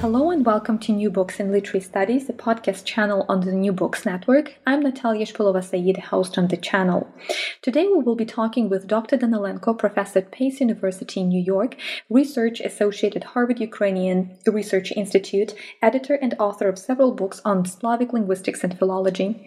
Hello and welcome to New Books in Literary Studies, a podcast channel on the New Books Network. I'm Nataliya Shpylova-Saeed, host on the channel. Today we will be talking with Dr. Danylenko, professor at Pace University in New York, research associate at Harvard Ukrainian Research Institute, editor and author of several books on Slavic linguistics and philology.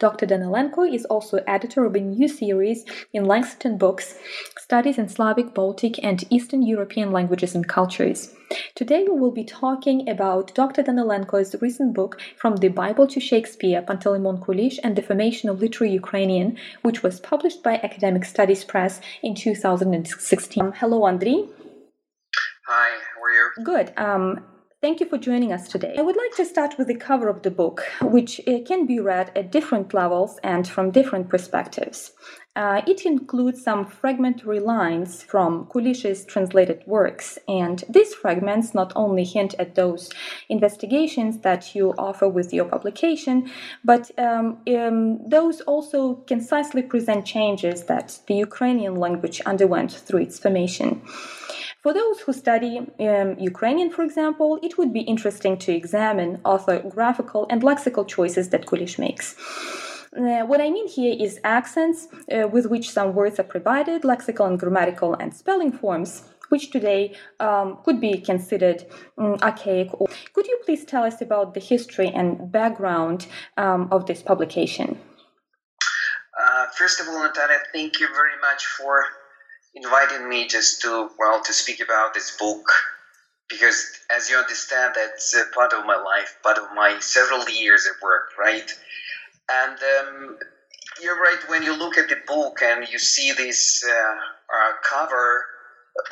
Dr. Danylenko is also editor of a new series in Langston Books, Studies in Slavic, Baltic, and Eastern European Languages and Cultures. Today we will be talking about Dr. Danylenko's recent book, From the Bible to Shakespeare, Panteleimon Kulish and the Formation of Literary Ukrainian, which was published by Academic Studies Press in 2016. Hello, Andrii. Hi, how are you? Good. Thank you for joining us today. I would like to start with the cover of the book, which can be read at different levels and from different perspectives. It includes some fragmentary lines from Kulish's translated works, and these fragments not only hint at those investigations that you offer with your publication, but those also concisely present changes that the Ukrainian language underwent through its formation. For those who study Ukrainian, for example, it would be interesting to examine orthographical and lexical choices that Kulish makes. What I mean here is accents with which some words are provided, lexical and grammatical and spelling forms, which today could be considered archaic. Could you please tell us about the history and background of this publication? First of all, Natalia, thank you very much for inviting me just to speak about this book, because as you understand, that's part of my life, part of my several years of work, right? And you're right, when you look at the book and you see this cover,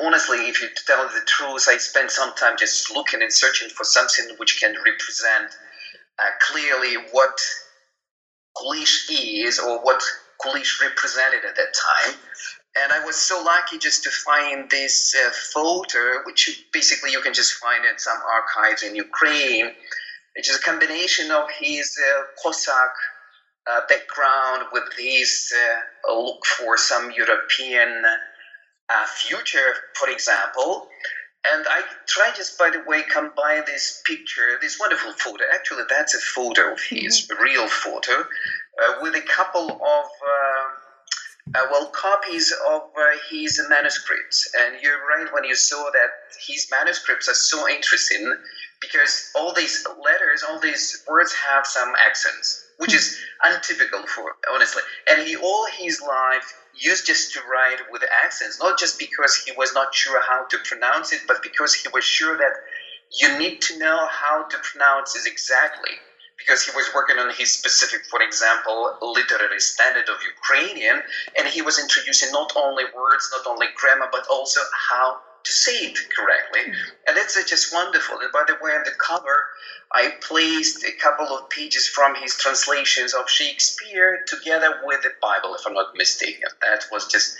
honestly, if you tell the truth, I spent some time just looking and searching for something which can represent clearly what Kulish is or what Kulish represented at that time. And I was so lucky just to find this photo, which basically you can just find at some archives in Ukraine, which is a combination of his Cossack background with his look for some European future, for example. And I try just, by the way, combine this picture, this wonderful photo. Actually, that's a photo of his, a real photo, with a couple of copies of his manuscripts. And you're right when you saw that his manuscripts are so interesting, because all these letters, all these words have some accents, which is untypical for, honestly. And he all his life used just to write with accents, not just because he was not sure how to pronounce it, but because he was sure that you need to know how to pronounce it exactly, because he was working on his specific, for example, literary standard of Ukrainian, and he was introducing not only words, not only grammar, but also how to say it correctly. And that's just wonderful. And by the way, on the cover, I placed a couple of pages from his translations of Shakespeare together with the Bible, if I'm not mistaken. That was just,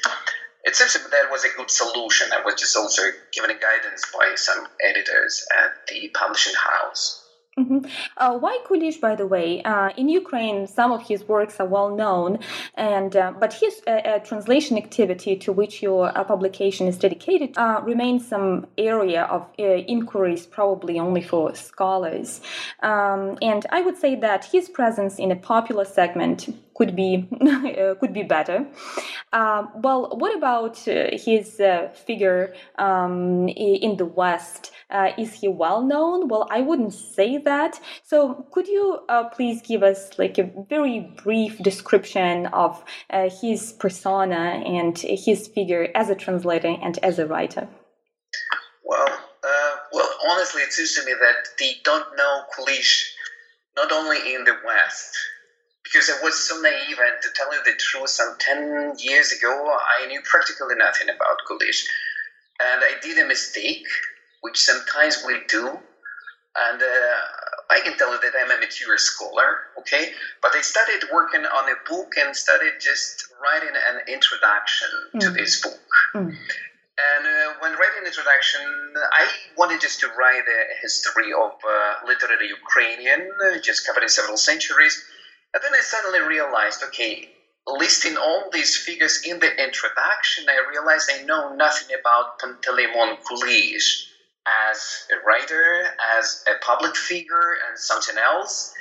it seems that that was a good solution. I was just also given a guidance by some editors at the publishing house. Mm-hmm. Why Kulish, by the way? In Ukraine, some of his works are well known, and but his translation activity, to which your publication is dedicated, remains some area of inquiries, probably only for scholars. And I would say that his presence in a popular segment could be better. Well, what about his figure in the West? Is he well known? Well, I wouldn't say that. So, could you please give us like a very brief description of his persona and his figure as a translator and as a writer? Well, honestly, it seems to me that they don't know Kulish not only in the West. Because I was so naive, and to tell you the truth, some 10 years ago, I knew practically nothing about Kulish. And I did a mistake. which sometimes we do. And I can tell you that I'm a mature scholar, okay? But I started working on a book and started just writing an introduction to this book. And when writing an introduction, I wanted just to write a history of literary Ukrainian, just covering several centuries. And then I suddenly realized, okay, listing all these figures in the introduction, I realized I know nothing about Panteleimon Kulish as a writer, as a public figure, and something else.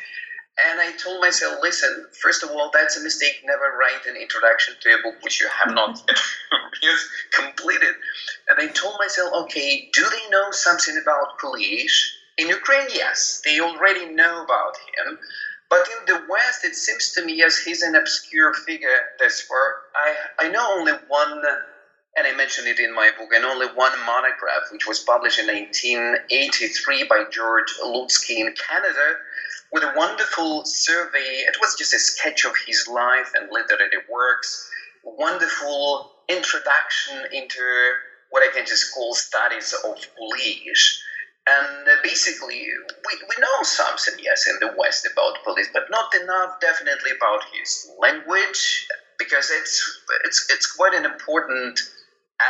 And I told myself, listen, first of all, that's a mistake. Never write an introduction to a book which you have not yet completed. And I told myself, okay, do they know something about Kulish? In Ukraine, yes, they already know about him. But in the West, it seems to me, yes, he's an obscure figure. That's where I know only one, and I mentioned it in my book, and only one monograph, which was published in 1983 by George Lutsky in Canada, with a wonderful survey. It was just a sketch of his life and literary works, wonderful introduction into what I can just call studies of Kulish. And basically, we know something, yes, in the West about Kulish, but not enough definitely about his language, because it's quite an important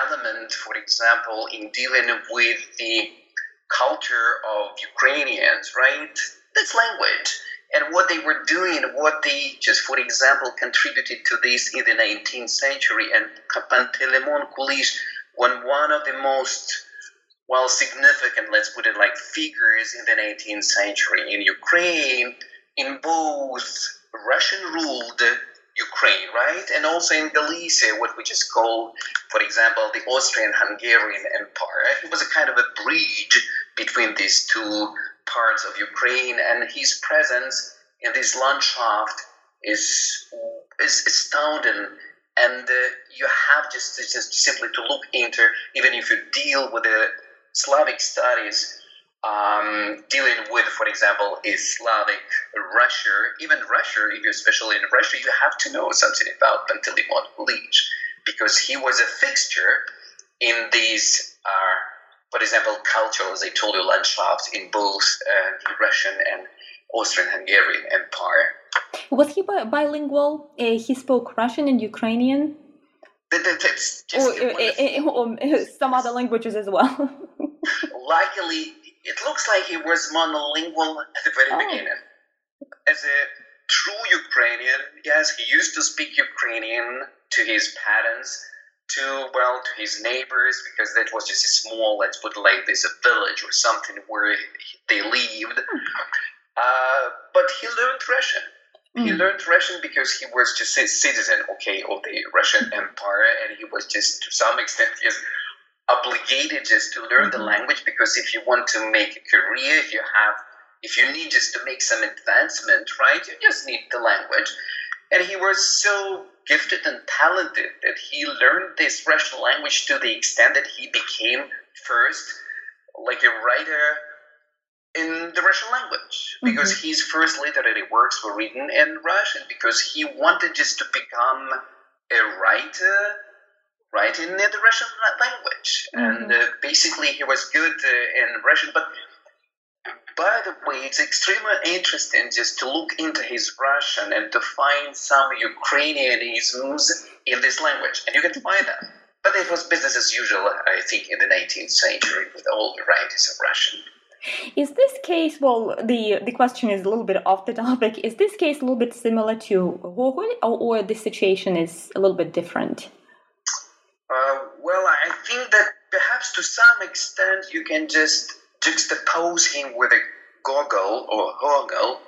element, for example, in dealing with the culture of Ukrainians, right? That's language. And what they were doing, what they just, for example, contributed to this in the 19th century. And Panteleimon Kulish, one of the most... well, significant, let's put it like figures in the 19th century in Ukraine, in both Russian-ruled Ukraine, right? And also in Galicia, what we just call, for example, the Austrian-Hungarian Empire. It was a kind of a bridge between these two parts of Ukraine, and his presence in this landschaft is astounding. And you have just simply to look into, even if you deal with the Slavic studies, dealing with, for example, Slavic Russia, even Russia, if you're especially in Russia, you have to know something about Panteleimon Kulish, because he was a fixture in these, for example, cultural, as I told you, landschafts in both the Russian and Austrian-Hungarian Empire. Was he bilingual? He spoke Russian and Ukrainian? That's just or some other languages as well. Luckily, it looks like he was monolingual at the very beginning. As a true Ukrainian, yes, he used to speak Ukrainian to his parents, to his neighbors, because that was just a small, let's put it like this, a village or something where they lived. But he learned Russian. He learned Russian because he was just a citizen, okay, of the Russian Empire, and he was just, to some extent, just obligated just to learn the language, because if you want to make a career, if you need just to make some advancement, right, you just need the language. And he was so gifted and talented that he learned this Russian language to the extent that he became first like a writer in the Russian language, because his first literary works were written in Russian, because he wanted just to become a writer writing in the Russian language. And basically he was good in Russian. But by the way, it's extremely interesting just to look into his Russian and to find some Ukrainianisms in this language, and you can find them. But it was business as usual, I think, in the 19th century with all varieties of Russian. Is this case, the question is a little bit off the topic, is this case a little bit similar to Gogol, or the situation is a little bit different? I think that perhaps to some extent you can just juxtapose him with a Gogol or Hohol,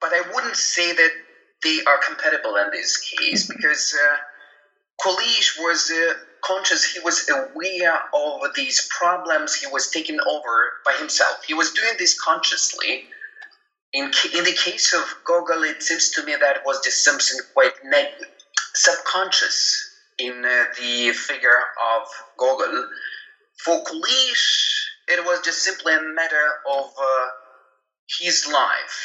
but I wouldn't say that they are compatible in this case, because Kulish was... conscious, he was aware of these problems, he was taken over by himself. He was doing this consciously. In the case of Gogol, it seems to me that was just something quite subconscious in the figure of Gogol. For Kulish, it was just simply a matter of his life.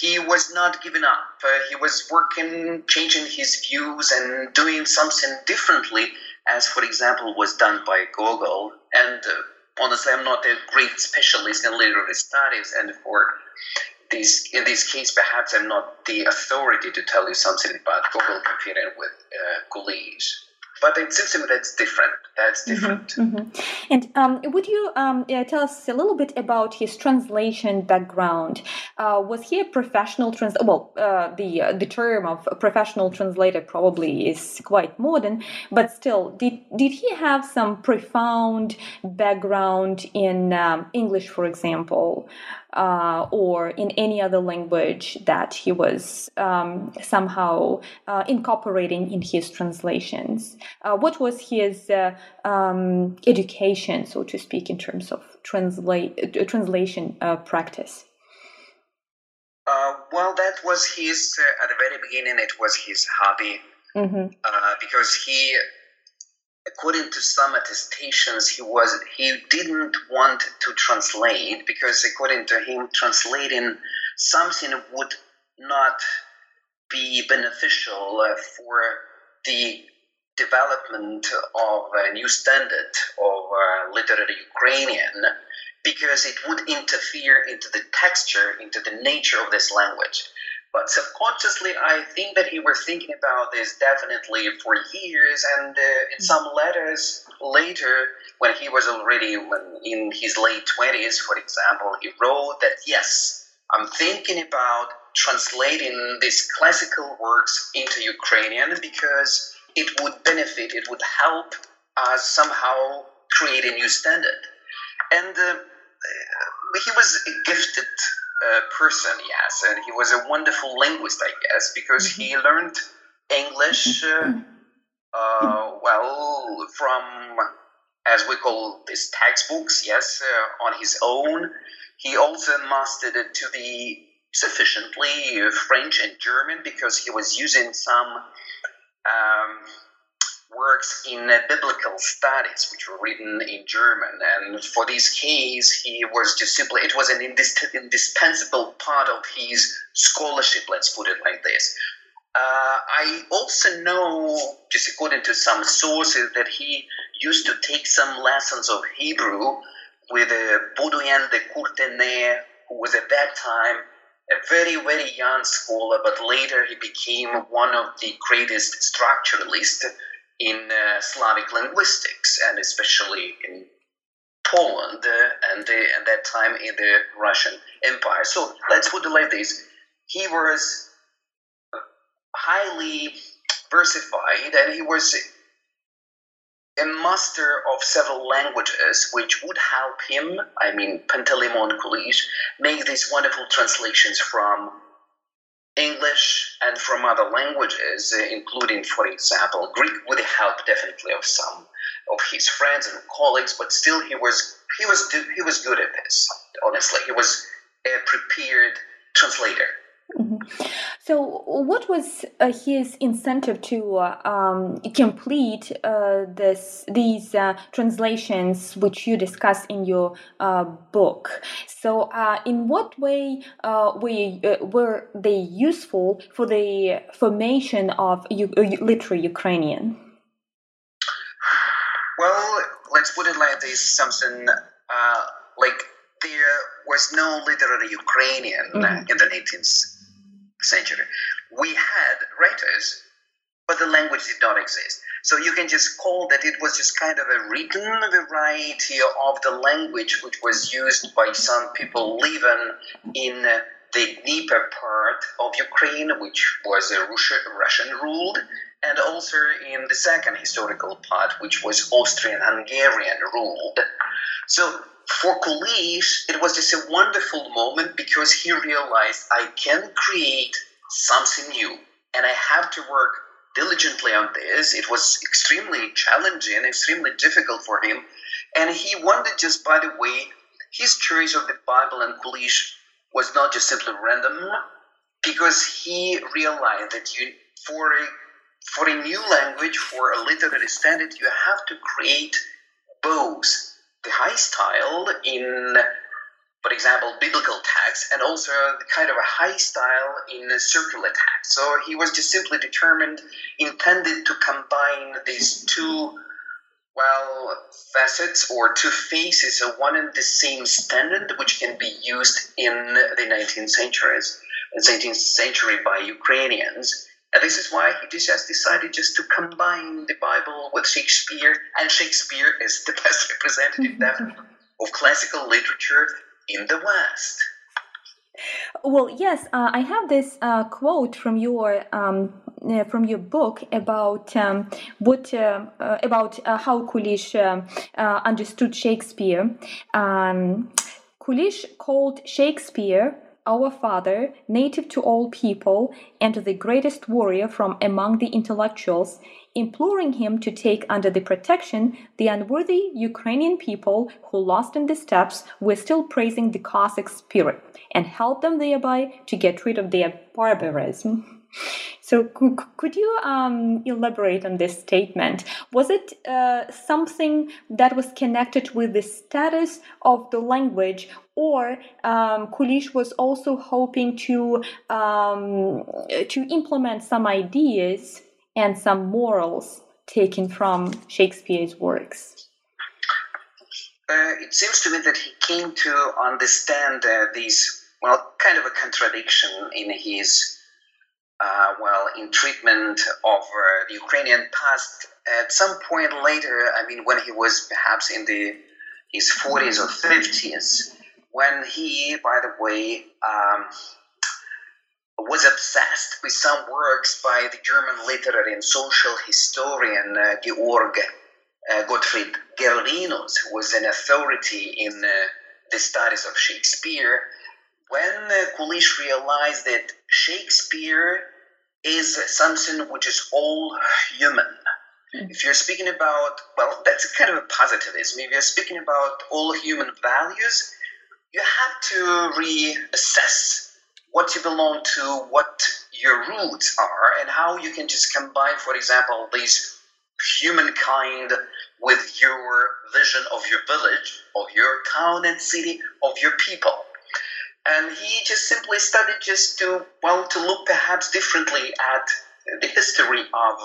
He was not giving up. He was working, changing his views and doing something differently, as, for example, was done by Gogol. And honestly, I'm not a great specialist in literary studies, and in this case, perhaps I'm not the authority to tell you something about Gogol comparing with Kulish. But it seems to me that's different. Mm-hmm. And would you tell us a little bit about his translation background? Was he a professional translator? Well, the term of professional translator probably is quite modern, but still, did he have some profound background in English, for example, or in any other language that he was somehow incorporating in his translations? What was his education, so to speak, in terms of translation practice? Well, that was his, at the very beginning, it was his hobby, mm-hmm. Because he, according to some attestations, he didn't want to translate, because according to him, translating something would not be beneficial for the development of a new standard of literary Ukrainian, because it would interfere into the texture, into the nature of this language. But subconsciously, I think that he was thinking about this definitely for years, and in some letters later, when he was already in his late 20s, for example, he wrote that, yes, I'm thinking about translating these classical works into Ukrainian because it would benefit, it would help us somehow create a new standard. And he was a gifted person, yes, and he was a wonderful linguist, I guess, because mm-hmm. he learned English, well, from, as we call these textbooks, yes, on his own. He also mastered it to the sufficiently French and German, because he was using some works in biblical studies, which were written in German, and for this case, it was an indispensable part of his scholarship. Let's put it like this. I also know, just according to some sources, that he used to take some lessons of Hebrew with Baudouin de Courtenay, who was at that time a very, very young scholar, but later he became one of the greatest structuralists in Slavic linguistics, and especially in Poland, and at that time in the Russian Empire. So let's put it like this. He was highly versified, and he was a master of several languages, which would help him, I mean, Panteleimon Kulish, make these wonderful translations from English and from other languages, including, for example, Greek, with the help definitely of some of his friends and colleagues. But still, he was good at this. Honestly, he was a prepared translator. Mm-hmm. So what was his incentive to complete these translations, which you discuss in your book? So in what way were they useful for the formation of literary Ukrainian? Well, let's put it like this, something like there was no literary Ukrainian mm-hmm. in the 19th century. We had writers, but the language did not exist. So you can just call that it was just kind of a written variety of the language which was used by some people living in the Dnieper part of Ukraine, which was Russian-ruled, and also in the second historical part, which was Austrian-Hungarian-ruled. So for Kulish, it was just a wonderful moment, because he realized, I can create something new, and I have to work diligently on this. It was extremely challenging, extremely difficult for him, and he wondered just, by the way, his choice of the Bible and Kulish was not just simply random, because he realized that for a new language, for a literary standard, you have to create both the high style in, for example, biblical text, and also the kind of a high style in a circular text. So he was just simply intended to combine these two Well, facets or two faces are one and the same standard, which can be used in the 19th century by Ukrainians. And this is why he just decided just to combine the Bible with Shakespeare, and Shakespeare is the best representative definitely of classical literature in the West. Well, yes, I have this quote from your book about how Kulish understood Shakespeare. Kulish called Shakespeare our father, native to all people, and the greatest warrior from among the intellectuals, imploring him to take under the protection the unworthy Ukrainian people who lost in the steppes were still praising the Cossack spirit, and help them thereby to get rid of their barbarism. So could you elaborate on this statement? Was it something that was connected with the status of the language, or Kulish was also hoping to implement some ideas and some morals taken from Shakespeare's works? It seems to me that he came to understand these, well, kind of a contradiction in his in treatment of the Ukrainian past. At some point later, when he was perhaps in his 40s or 50s, when he, by the way, was obsessed with some works by the German literary and social historian Georg Gottfried Gerlinus, who was an authority in the studies of Shakespeare. When Kulish realized that Shakespeare is something which is all human, if you're speaking about, well, that's kind of a positivism, if you're speaking about all human values, you have to reassess what you belong to, what your roots are, and how you can just combine, for example, this humankind with your vision of your village, of your town and city, of your people. And he just simply started to look perhaps differently at the history of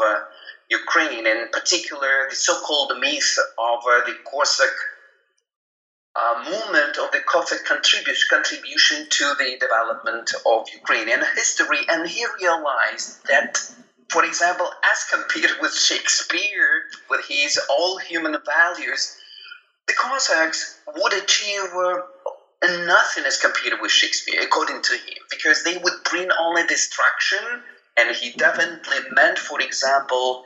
Ukraine, in particular the so-called myth of the Cossack movement, of the Cossack contribution to the development of Ukrainian history. And he realized that, for example, as compared with Shakespeare, with his all-human values, the Cossacks would achieve nothing is compared with Shakespeare, according to him, because they would bring only destruction, and he definitely meant, for example,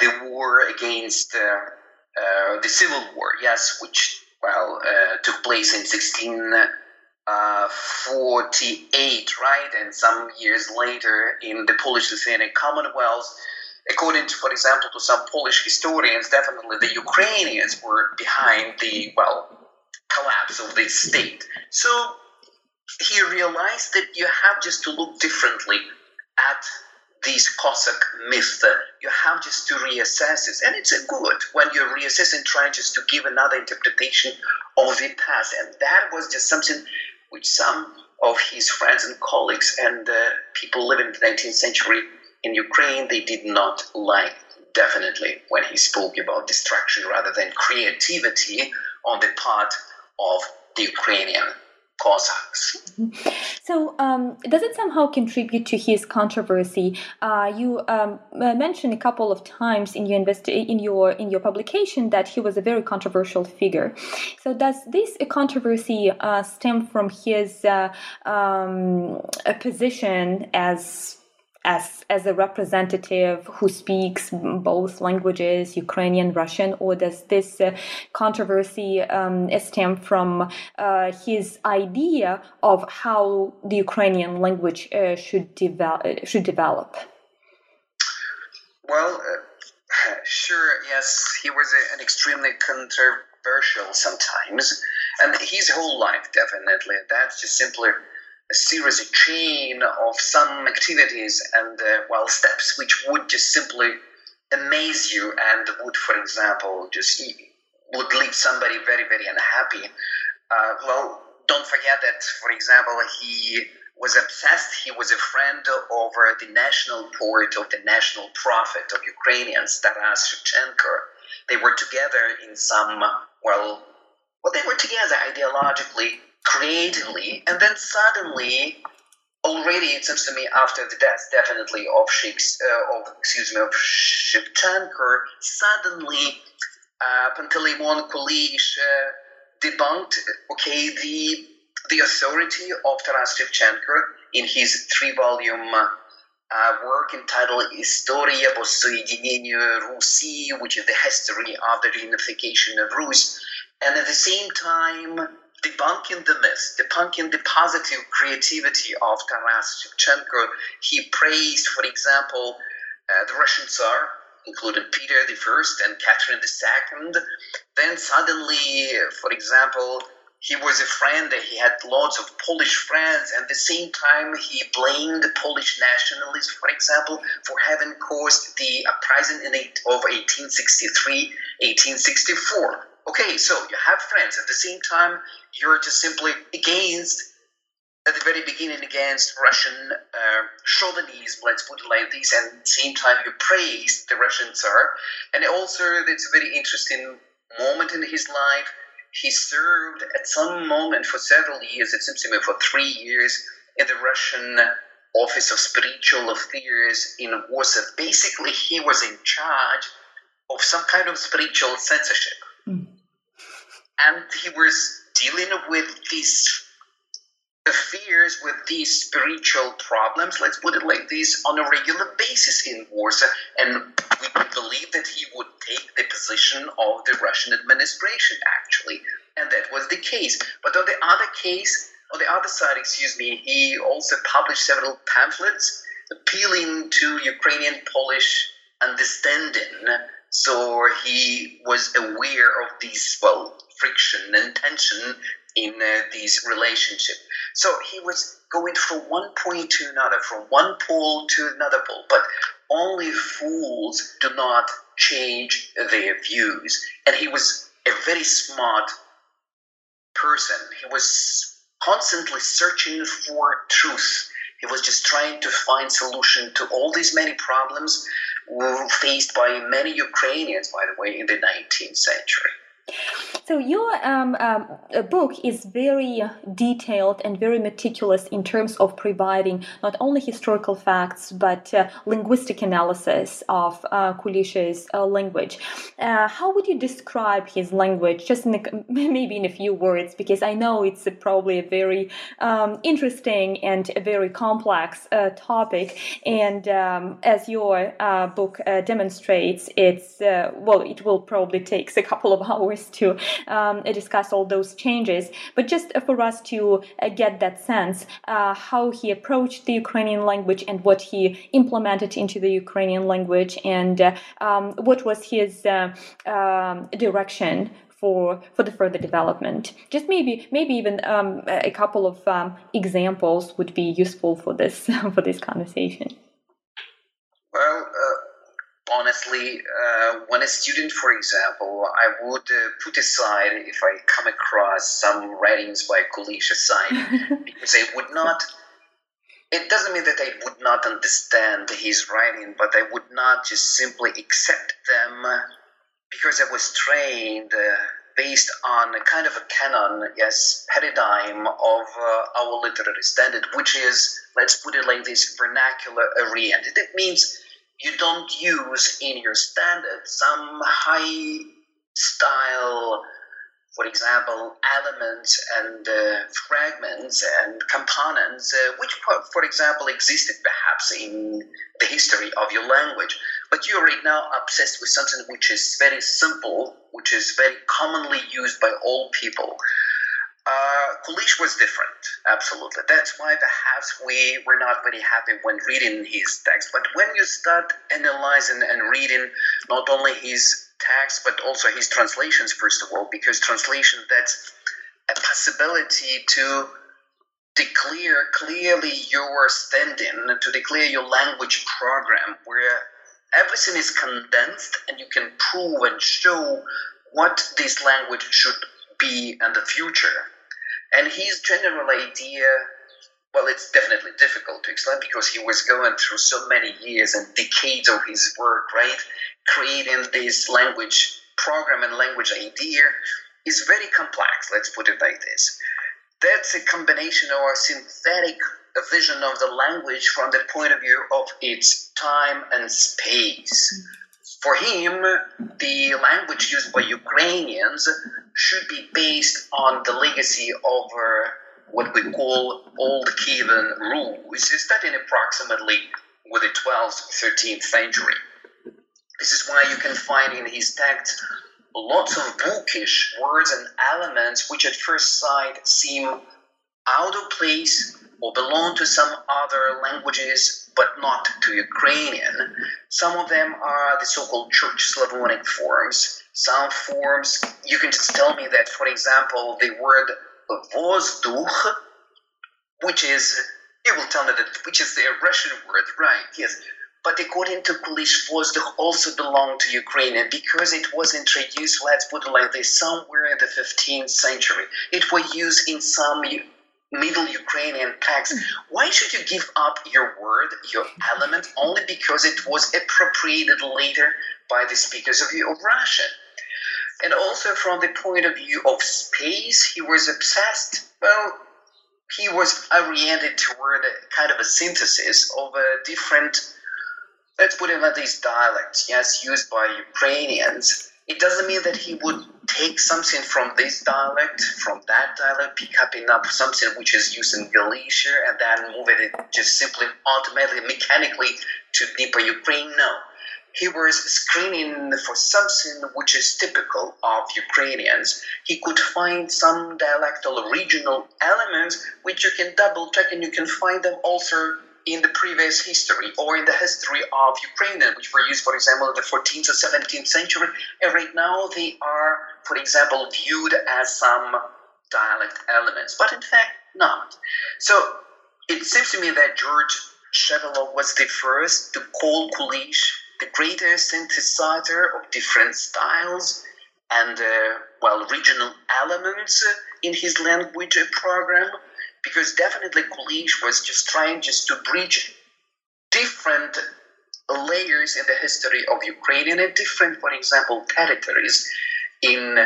the war against the Civil War, yes, which, took place in 1648, right, and some years later in the Polish-Lithuanian Commonwealth. According to, for example, to some Polish historians, definitely the Ukrainians were behind the, collapse of the state. So he realized that you have just to look differently at this Cossack myth. You have just to reassess this, and it's good when you're reassessing, trying just to give another interpretation of the past. And that was just something which some of his friends and colleagues and people living in the 19th century in Ukraine, they did not like, definitely, when he spoke about destruction rather than creativity on the part of the Ukrainian Cossacks. So does it somehow contribute to his controversy? You mentioned a couple of times in your publication that he was a very controversial figure. So does this controversy stem from his position as a representative who speaks both languages, Ukrainian, Russian, or does this controversy stem from his idea of how the Ukrainian language should develop? Well, sure, yes, he was an extremely controversial sometimes, and his whole life, definitely, that's just simply a series, a chain of some activities and steps which would just simply amaze you and would, for example, would leave somebody very, very unhappy. Don't forget that, for example, he was obsessed. He was a friend of the national poet, of the national prophet of Ukrainians, Taras Shevchenko. they were together in some, well, they were together ideologically, creatively, and then suddenly, already it seems to me after the death, definitely of Shevchenko, suddenly Panteleimon Kulish debunked the authority of Taras Shevchenko in his 3-volume work entitled Istoriya po Soyedineniyu Rusi, which is the history of the reunification of Rus, and at the same time debunking the myth, debunking the positive creativity of Taras Shevchenko. He praised, for example, the Russian Tsar, including Peter I and Catherine II. Then suddenly, for example, he was a friend, he had lots of Polish friends, and at the same time he blamed the Polish nationalists, for example, for having caused the uprising of 1863, 1864. Okay, so you have friends. At the same time, you're just simply against, at the very beginning, against Russian chauvinism, let's put it like this, and at the same time, you praise the Russian Tsar. And also, it's a very interesting moment in his life. He served at some moment for several years, it seems to me for 3 years, in the Russian Office of Spiritual Affairs in Warsaw. Basically, he was in charge of some kind of spiritual censorship. And he was dealing with these affairs, with these spiritual problems, let's put it like this, on a regular basis in Warsaw. And we believe that he would take the position of the Russian administration, actually. And that was the case. But on the other case, on the other side, he also published several pamphlets appealing to Ukrainian-Polish understanding. So he was aware of these, friction and tension in these relationships. So he was going from one point to another, from one pole to another pole. But only fools do not change their views. And he was a very smart person. He was constantly searching for truth. He was just trying to find solution to all these many problems faced by many Ukrainians, by the way, in the 19th century. So your book is very detailed and very meticulous in terms of providing not only historical facts, but linguistic analysis of Kulish's language. How would you describe his language, just maybe in a few words, because I know it's probably a very interesting and a very complex topic. And as your book demonstrates, it's it will probably take a couple of hours to discuss all those changes, but just for us to get that sense how he approached the Ukrainian language and what he implemented into the Ukrainian language, and what was his direction for the further development. Just maybe even a couple of examples would be useful for this conversation. Well. Honestly, when a student, for example, I would put aside if I come across some writings by Kulish aside, because it doesn't mean that I would not understand his writing, but I would not just simply accept them because I was trained based on a kind of a canon, paradigm of our literary standard, which is, let's put it like this, vernacular oriented. It means you don't use in your standard some high style, for example, elements and fragments and components, which, for example, existed perhaps in the history of your language. But you're right now obsessed with something which is very simple, which is very commonly used by all people. Kulish was different, absolutely. That's why perhaps we were not very happy when reading his text. But when you start analyzing and reading not only his text, but also his translations, first of all, because translation, that's a possibility to declare clearly your standing, to declare your language program, where everything is condensed and you can prove and show what this language should be in the future. And his general idea, it's definitely difficult to explain because he was going through so many years and decades of his work, right? Creating this language program and language idea is very complex, let's put it like this. That's a combination or a synthetic vision of the language from the point of view of its time and space. For him, the language used by Ukrainians should be based on the legacy of what we call Old Kievan Rus, starting approximately with the 12th, 13th century. This is why you can find in his texts lots of bookish words and elements which at first sight seem out of place or belong to some other languages but not to Ukrainian. Some of them are the so-called Church Slavonic forms. Some forms, you can just tell me that, for example, the word vozduch, which is, you will tell me that, which is the Russian word, right, yes. But according to Kulish, vozduch also belonged to Ukrainian because it was introduced, let's put it like this, somewhere in the 15th century. It was used in some Middle Ukrainian texts. Why should you give up your word, your element, only because it was appropriated later by the speakers of Russian? And also from the point of view of space, he was obsessed, well, he was oriented toward a kind of a synthesis of a different, let's put it like these dialects, yes, used by Ukrainians. It doesn't mean that he would take something from this dialect, from that dialect, picking up something which is used in Galicia and then move it just simply automatically, mechanically to deeper Ukraine. No. He was screening for something which is typical of Ukrainians. He could find some dialectal regional elements which you can double check and you can find them also in the previous history or in the history of Ukrainian, which were used, for example, in the 14th or 17th century. And right now they are, for example, viewed as some dialect elements, but in fact not. So it seems to me that George Shevelov was the first to call Kulish the greatest synthesizer of different styles and, regional elements in his language program. Because definitely Kulish was just trying to bridge different layers in the history of Ukrainian and different, for example, territories in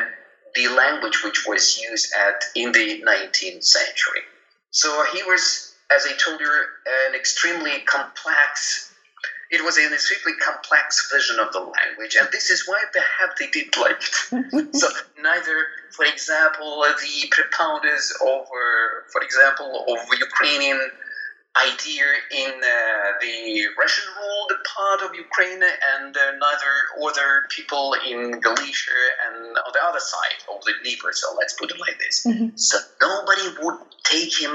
the language which was used in the 19th century. So he was, as I told you, it was an extremely complex vision of the language, and this is why perhaps they did like it. So neither, for example, the propounders of Ukrainian idea in the Russian-ruled part of Ukraine, and neither other people in Galicia and on the other side of the Dnieper. So let's put it like this. Mm-hmm. So nobody would take him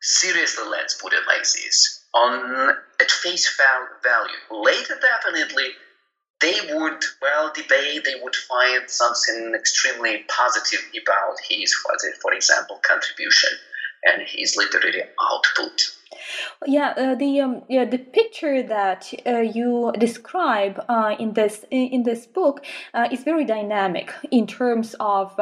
seriously. Let's put it like this. On at face value. Later, definitely, they would debate. They would find something extremely positive about his, for example, contribution and his literary output. Yeah, the picture that you describe in this book is very dynamic in terms of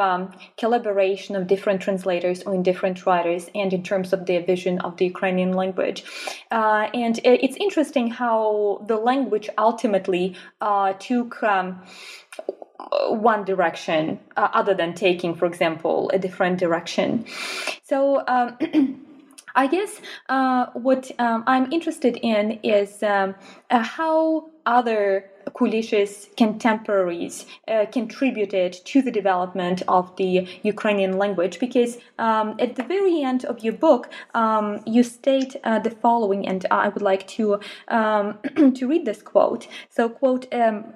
collaboration of different translators or in different writers, and in terms of their vision of the Ukrainian language. And it's interesting how the language ultimately took one direction, other than taking, for example, a different direction. So. I guess what I'm interested in is how other Kulish's contemporaries contributed to the development of the Ukrainian language, because at the very end of your book, you state the following, and I would like to read this quote. So, quote,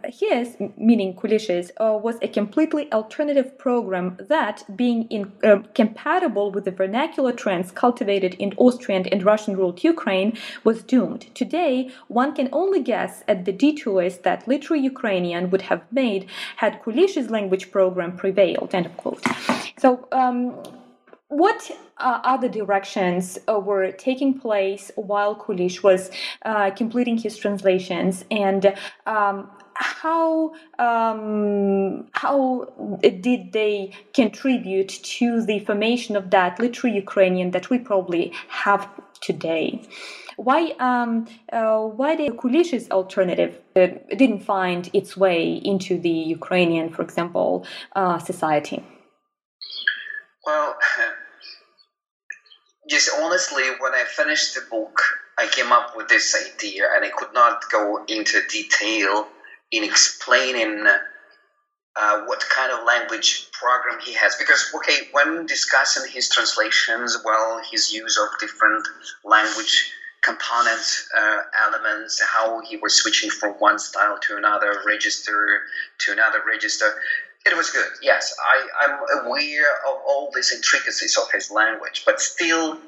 his, meaning Kulish's, was a completely alternative program that, being compatible with the vernacular trends cultivated in Austrian and Russian-ruled Ukraine, was doomed. Today, one can only guess at the detours that literary Ukrainian would have made had Kulish's language program prevailed, end of quote. So what other directions were taking place while Kulish was completing his translations, and How did they contribute to the formation of that literary Ukrainian that we probably have today? Why did Kulish's alternative didn't find its way into the Ukrainian, for example, society? Well, just honestly, when I finished the book, I came up with this idea, and I could not go into detail in explaining what kind of language program he has. Because, okay, when discussing his translations, well, his use of different language component elements, how he was switching from one style to another register it was good. Yes, I'm aware of all these intricacies of his language, but still,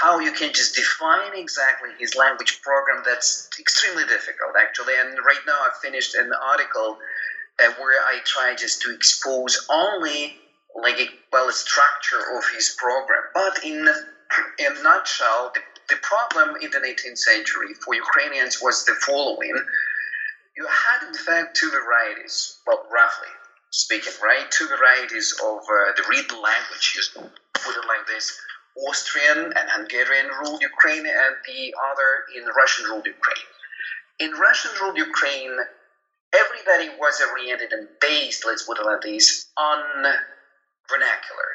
how you can just define exactly his language program, that's extremely difficult, actually. And right now I finished an article where I try just to expose only a structure of his program. But in a nutshell, the problem in the 19th century for Ukrainians was the following. You had, in fact, two varieties, well, roughly speaking, right? Two varieties of the written language, used to put it like this. Austrian and Hungarian-ruled Ukraine, and the other in Russian-ruled Ukraine. In Russian-ruled Ukraine, everybody was oriented and based, let's put it like this, on vernacular.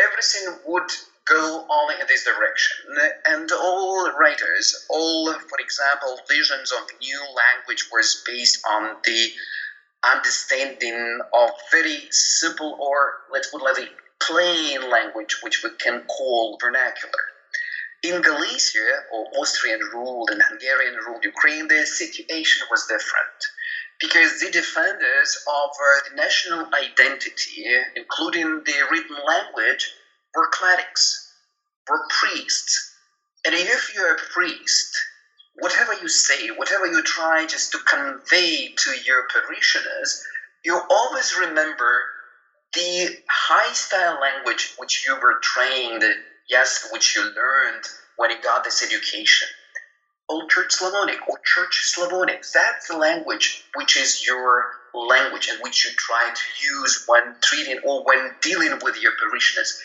Everything would go only in this direction. And all writers, for example, visions of new language was based on the understanding of very simple or, let's put it like this, plain language, which we can call vernacular. In Galicia, or Austrian-ruled and Hungarian-ruled Ukraine, the situation was different, because the defenders of the national identity, including the written language, were clerics, were priests. And if you're a priest, whatever you say, whatever you try just to convey to your parishioners, you always remember the high-style language which you were trained, yes, which you learned when you got this education. Old Church Slavonic or Church Slavonic, that's the language which is your language and which you try to use when treating or when dealing with your parishioners.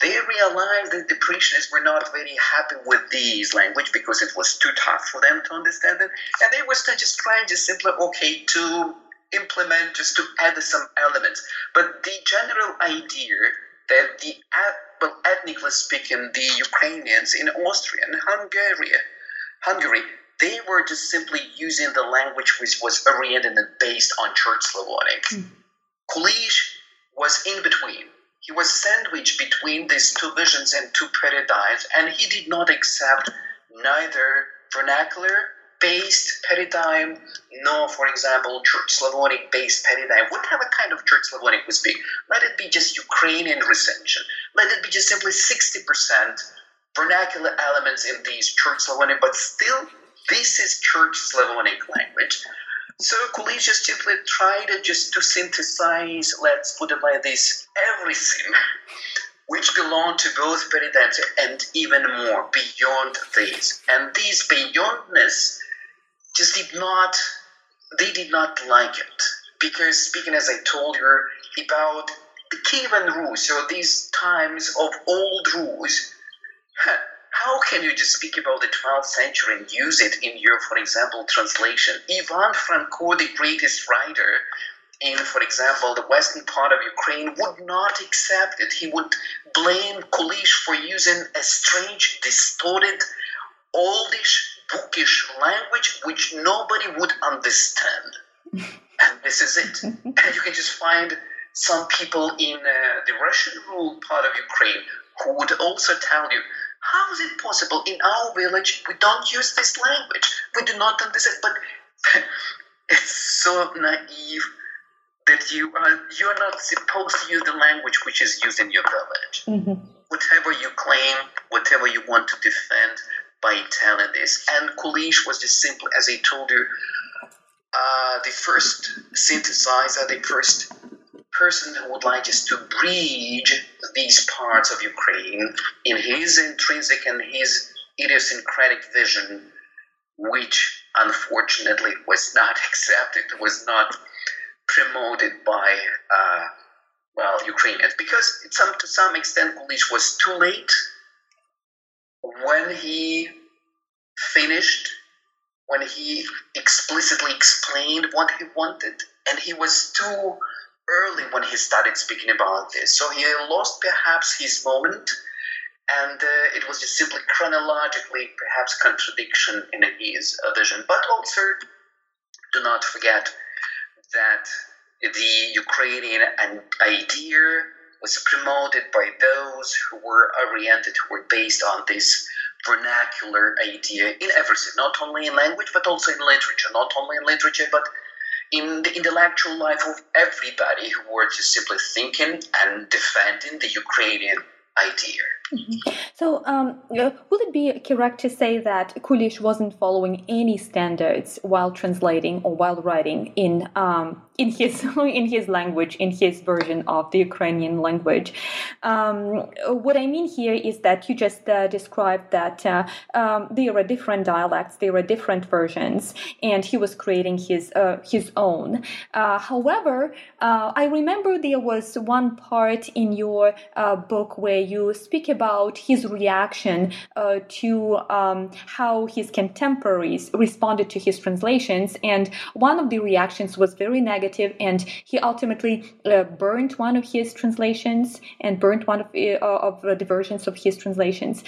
They realized that the parishioners were not very happy with these language because it was too tough for them to understand it. And they were just trying to simply, okay, to implement, just to add some elements. But the general idea that ethnically speaking, the Ukrainians in Austria and Hungary, they were just simply using the language which was oriented and based on Church Slavonic. Kulish was in between. He was sandwiched between these two visions and two paradigms, and he did not accept neither vernacular-based paradigm, no, for example, Church Slavonic-based paradigm. Whatever kind of Church Slavonic we speak, let it be just Ukrainian recension. Let it be just simply 60% vernacular elements in these Church Slavonic, but still, this is Church Slavonic language. So Kulish just simply tried to synthesize, let's put it like this, everything which belonged to both paradigms and even more beyond these. And these beyondness did not like it, because speaking, as I told you, about the Kievan Rus, so these times of old Rus, how can you just speak about the 12th century and use it in your, for example, translation? Ivan Franko, the greatest writer in, for example, the western part of Ukraine, would not accept it. He would blame Kulish for using a strange, distorted, oldish, bookish language which nobody would understand. And this is it. And you can just find some people in the Russian-ruled part of Ukraine who would also tell you, how is it possible in our village we don't use this language? We do not understand. But it's so naive that you're not supposed to use the language which is used in your village. Mm-hmm. Whatever you claim, whatever you want to defend, by telling this. And Kulish was just simple, as I told you, the first synthesizer, the first person who would like just to bridge these parts of Ukraine in his intrinsic and his idiosyncratic vision, which unfortunately was not accepted, was not promoted by Ukrainians, because to some extent Kulish was too late. When he finished, when he explicitly explained what he wanted, and he was too early when he started speaking about this, so he lost perhaps his moment, and it was just simply chronologically perhaps contradiction in his vision. But also, do not forget that the Ukrainian idea was promoted by those who were oriented, who were based on this vernacular idea in everything, not only in language, but also in literature, not only in literature, but in the intellectual life of everybody who were just simply thinking and defending the Ukrainian idea. Mm-hmm. So would it be correct to say that Kulish wasn't following any standards while translating or while writing in his language, in his version of the Ukrainian language? What I mean here is that you just described that there are different dialects, there are different versions, and he was creating his own. However, I remember there was one part in your book where you speak about his reaction to how his contemporaries responded to his translations, and one of the reactions was very negative, and he ultimately burned one of his translations and burned one of the versions of his translations.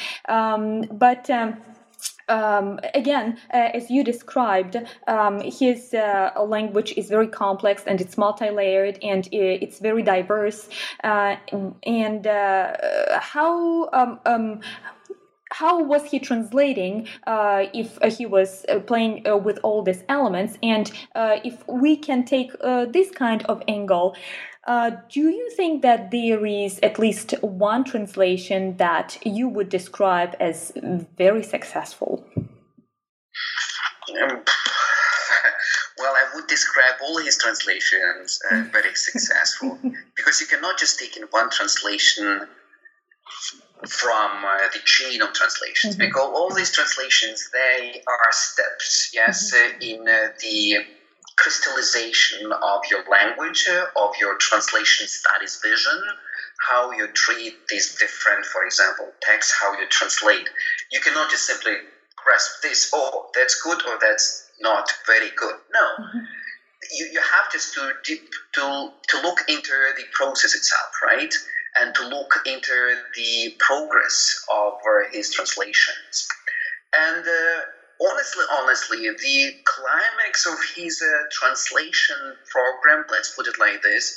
As you described, his language is very complex, and it's multi-layered, and it's very diverse. How was he translating if he was playing with all these elements? And if we can take this kind of angle, do you think that there is at least one translation that you would describe as very successful? Well, I would describe all his translations as very successful, because you cannot just take in one translation from the chain of translations, mm-hmm. because all these translations, they are steps, yes, mm-hmm. in the crystallization of your language, of your translation studies vision, how you treat these different, for example, texts, how you translate. You cannot just simply grasp this, oh, that's good or that's not very good. No. Mm-hmm. You have just to look into the process itself, right? And to look into the progress of his translations. And honestly, the climax of his translation program, let's put it like this,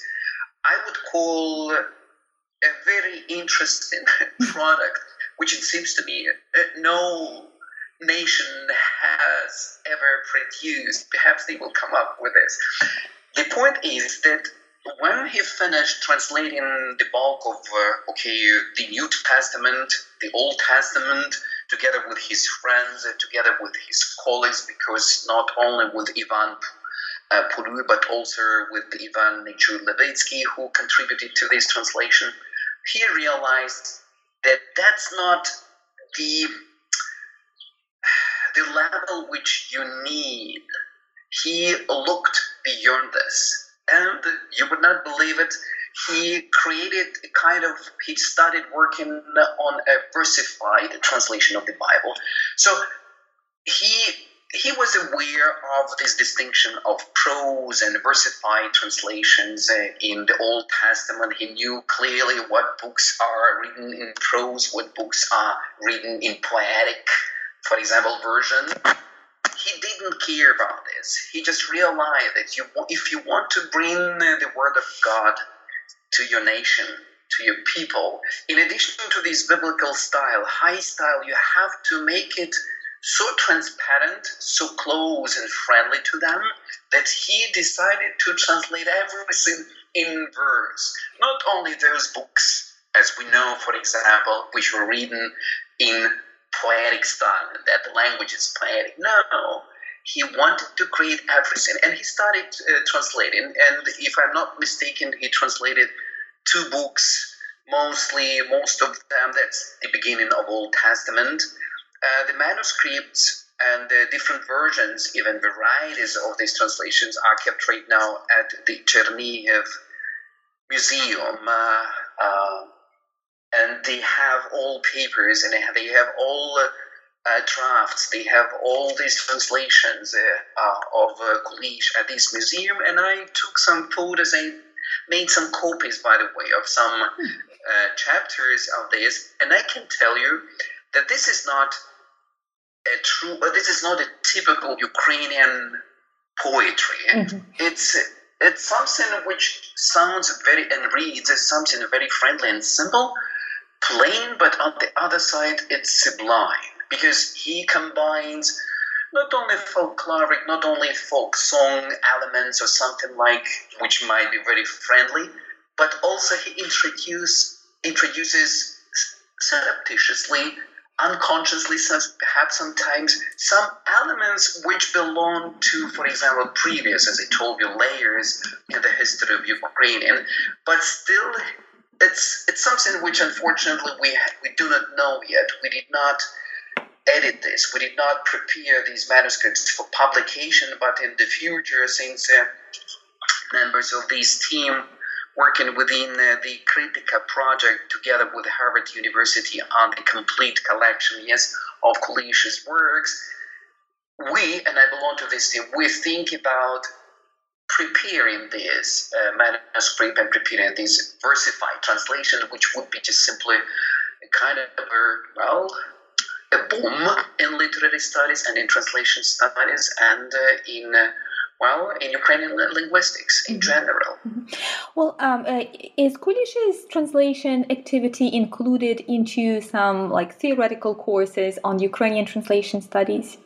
I would call a very interesting product, which it seems to me no nation has ever produced. Perhaps they will come up with this. The point is that when he finished translating the bulk of the New Testament, the Old Testament, together with his friends, together with his colleagues, because not only with Ivan Pulu, but also with Ivan Nechuy-Levytsky, who contributed to this translation, he realized that that's not the level which you need. He looked beyond this. And you would not believe it, he started working on a versified translation of the Bible. So he was aware of this distinction of prose and versified translations in the Old Testament. He knew clearly what books are written in prose, what books are written in poetic, for example, version. He didn't care about this. He just realized that if you want to bring the word of God to your nation, to your people, in addition to this biblical style, high style, you have to make it so transparent, so close and friendly to them, that he decided to translate everything in verse. Not only those books, as we know, for example, which were written in poetic style, that the language is poetic. No, he wanted to create everything, and he started translating, and if I'm not mistaken, he translated 2 books, most of them, that's the beginning of Old Testament. The manuscripts and the different versions, even varieties of these translations are kept right now at the Chernihiv Museum. And they have all papers, and they have all drafts, they have all these translations of Kulish at this museum, and I took some photos, I made some copies, by the way, of some chapters of this, and I can tell you that this is not a true, this is not a typical Ukrainian poetry. Mm-hmm. It's something which sounds very, and reads as something very friendly and simple, plain, but on the other side, it's sublime, because he combines not only folkloric, not only folk song elements or something like, which might be very friendly, but also he introduces surreptitiously, unconsciously, perhaps sometimes, some elements which belong to, for example, previous, as I told you, layers in the history of Ukrainian, but still it's something which unfortunately we do not know yet. We did not edit this, we did not prepare these manuscripts for publication, but in the future, since members of this team working within the Critica project together with Harvard University on the complete collection, yes, of Kulish's works, we, and I belong to this team, we think about preparing this manuscript and preparing this versified translation, which would be just simply kind of a boom in literary studies and in translation studies and in Ukrainian linguistics in general. Mm-hmm. Well, is Kulish's translation activity included into some theoretical courses on Ukrainian translation studies?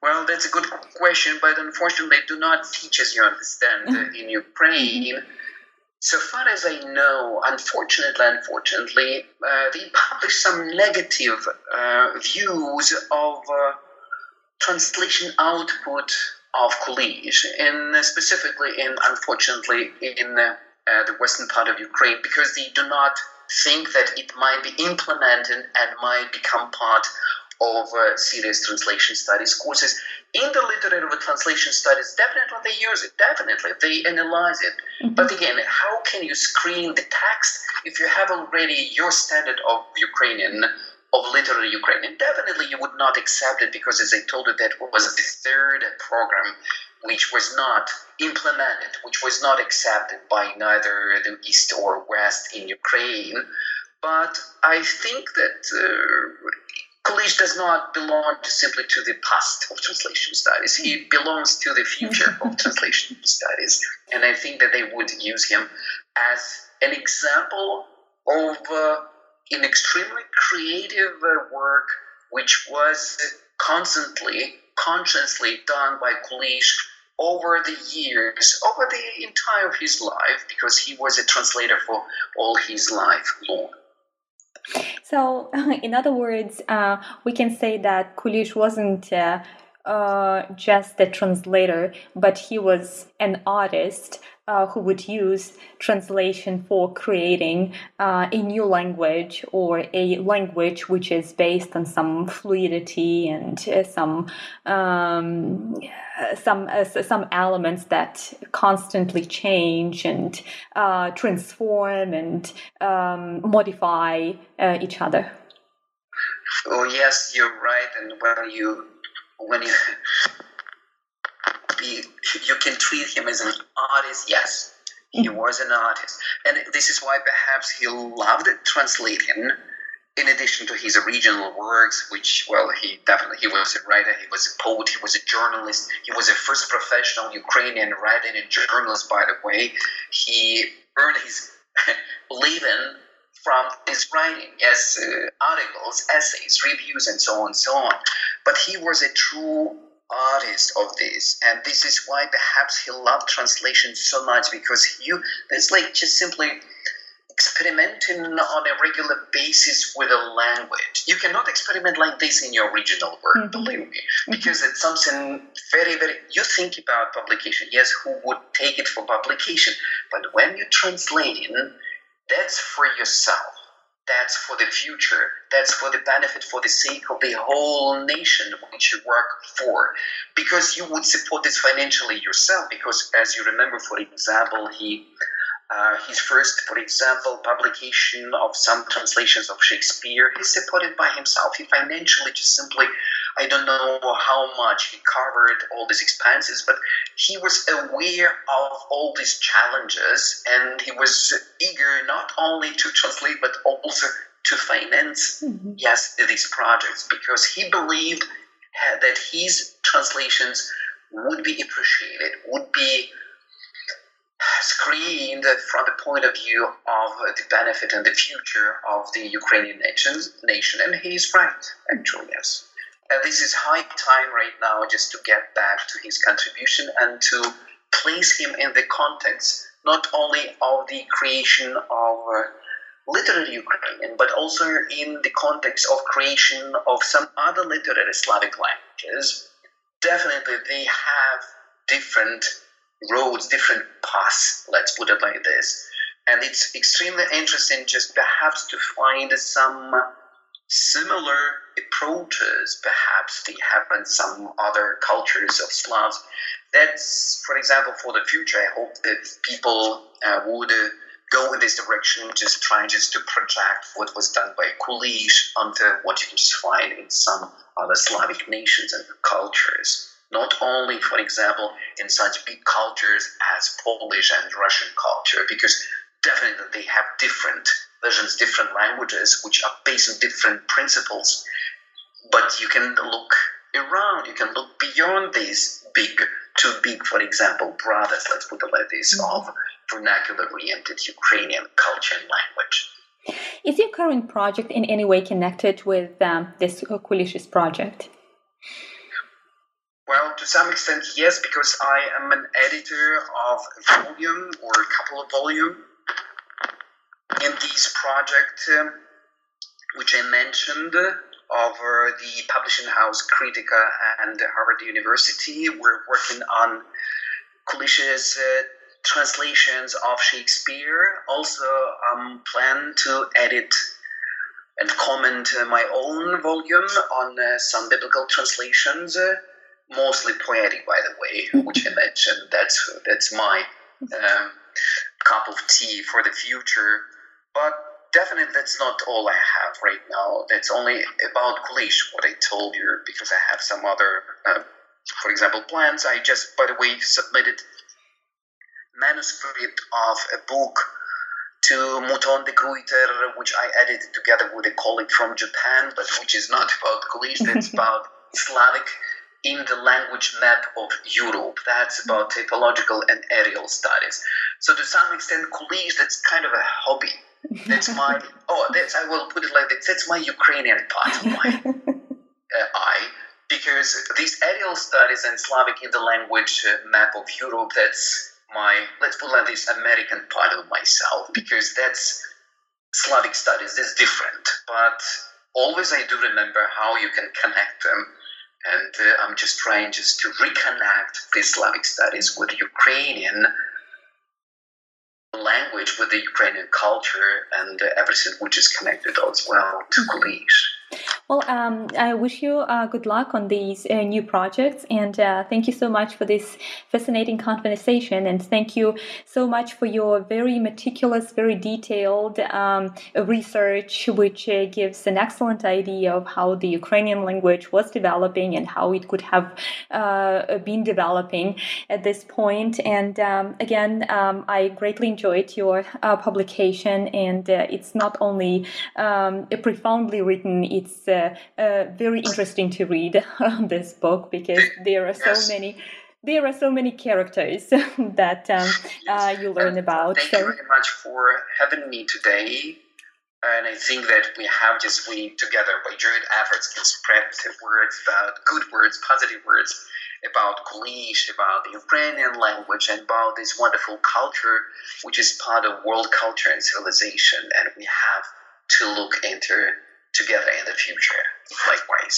Well, that's a good question, but unfortunately, do not teach, as you understand, in Ukraine. Mm-hmm. So far as I know, unfortunately, they published some negative views of translation output of Kulish, specifically, unfortunately, in the western part of Ukraine, because they do not think that it might be implemented and might become part of serious translation studies courses. In the literary translation studies, definitely they use it, definitely they analyze it. Mm-hmm. But again, how can you screen the text if you have already your standard of Ukrainian, of literary Ukrainian? Definitely you would not accept it, because as I told you, that was the third program which was not implemented, which was not accepted by neither the East or West in Ukraine. But I think that Kulish does not belong to simply to the past of translation studies. He belongs to the future of translation studies. And I think that they would use him as an example of an extremely creative work, which was consciously done by Kulish over the years, over the entire of his life, because he was a translator for all his life long. So, in other words, we can say that Kulish wasn't just a translator, but he was an artist who would use translation for creating a new language, or a language which is based on some fluidity and some elements that constantly change and transform and modify each other. Oh yes, you're right, and when you can treat him as an artist, yes, he was an artist. And this is why perhaps he loved translating, in addition to his original works, which, well, he was a writer, he was a poet, he was a journalist, he was a first professional Ukrainian writer and journalist, by the way. He earned his living from his writing, yes, articles, essays, reviews, and so on and so on. But he was a true artist of this, and this is why perhaps he loved translation so much, because it's like just simply experimenting on a regular basis with a language. You cannot experiment like this in your original work, believe me, because it's something very, very, you think about publication, yes, who would take it for publication, but when you translate it, that's for yourself. That's for the future. That's for the benefit, for the sake of the whole nation which you work for. Because you would support this financially yourself. Because as you remember, for example, his first, for example, publication of some translations of Shakespeare, he supported by himself. He financially just simply, I don't know how much he covered all these expenses, but he was aware of all these challenges and he was eager not only to translate, but also to finance, these projects, because he believed that his translations would be appreciated, would be screened from the point of view of the benefit and the future of the Ukrainian nation, and he is right, actually, yes. And this is high time right now just to get back to his contribution and to place him in the context not only of the creation of literary Ukrainian, but also in the context of creation of some other literary Slavic languages. Definitely they have different roads, different paths, let's put it like this. And it's extremely interesting just perhaps to find some similar approaches, perhaps they have in some other cultures of Slavs. That's, for example, for the future, I hope that people would go in this direction, just trying just to project what was done by Kulish onto what you can just find in some other Slavic nations and cultures. Not only, for example, in such big cultures as Polish and Russian culture, because definitely they have different versions, different languages, which are based on different principles. But you can look around, you can look beyond these two big, for example, brothers, let's put it like this, of vernacular-oriented Ukrainian culture and language. Is your current project in any way connected with this Kulish's project? Well, to some extent, yes, because I am an editor of a volume or a couple of volumes in this project, which I mentioned, over the publishing house Critica and Harvard University. We're working on Kulish's translations of Shakespeare. Also, I plan to edit and comment my own volume on some biblical translations. Mostly poetic, by the way, which I mentioned. That's my cup of tea for the future. But definitely that's not all I have right now. That's only about Kulish, what I told you, because I have some other, for example, plans. I just, by the way, submitted manuscript of a book to Mouton de Gruyter, which I edited together with a colleague from Japan, but which is not about Kulish, that's about Slavic in the language map of Europe. That's about typological and aerial studies. So to some extent, Kulish, that's kind of a hobby. That's my, I will put it like this, that's my Ukrainian part of my because these aerial studies and Slavic in the language map of Europe, that's my, let's put it like this, American part of myself, because that's Slavic studies, that's different. But always I do remember how you can connect them. And I'm just trying just to reconnect the Slavic studies with Ukrainian language, with the Ukrainian culture, and everything which is connected as well to Kulish. Well, I wish you good luck on these new projects, and thank you so much for this fascinating conversation, and thank you so much for your very meticulous, very detailed research, which gives an excellent idea of how the Ukrainian language was developing and how it could have been developing at this point. And again, I greatly enjoyed your publication, and it's not only profoundly written, it's very interesting to read this book, because there are so many characters that you learn about. Thank you very much for having me today. And I think that we together by joint efforts can spread the words about good words, positive words about Kulish, about the Ukrainian language, and about this wonderful culture, which is part of world culture and civilization. And we have to look into together in the future, likewise.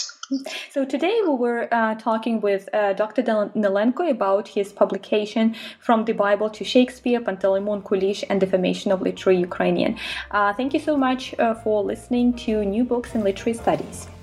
So today we were talking with Dr. Danylenko about his publication From the Bible to Shakespeare, Panteleimon Kulish and the Formation of Literary Ukrainian. Thank you so much for listening to New Books in Literary Studies.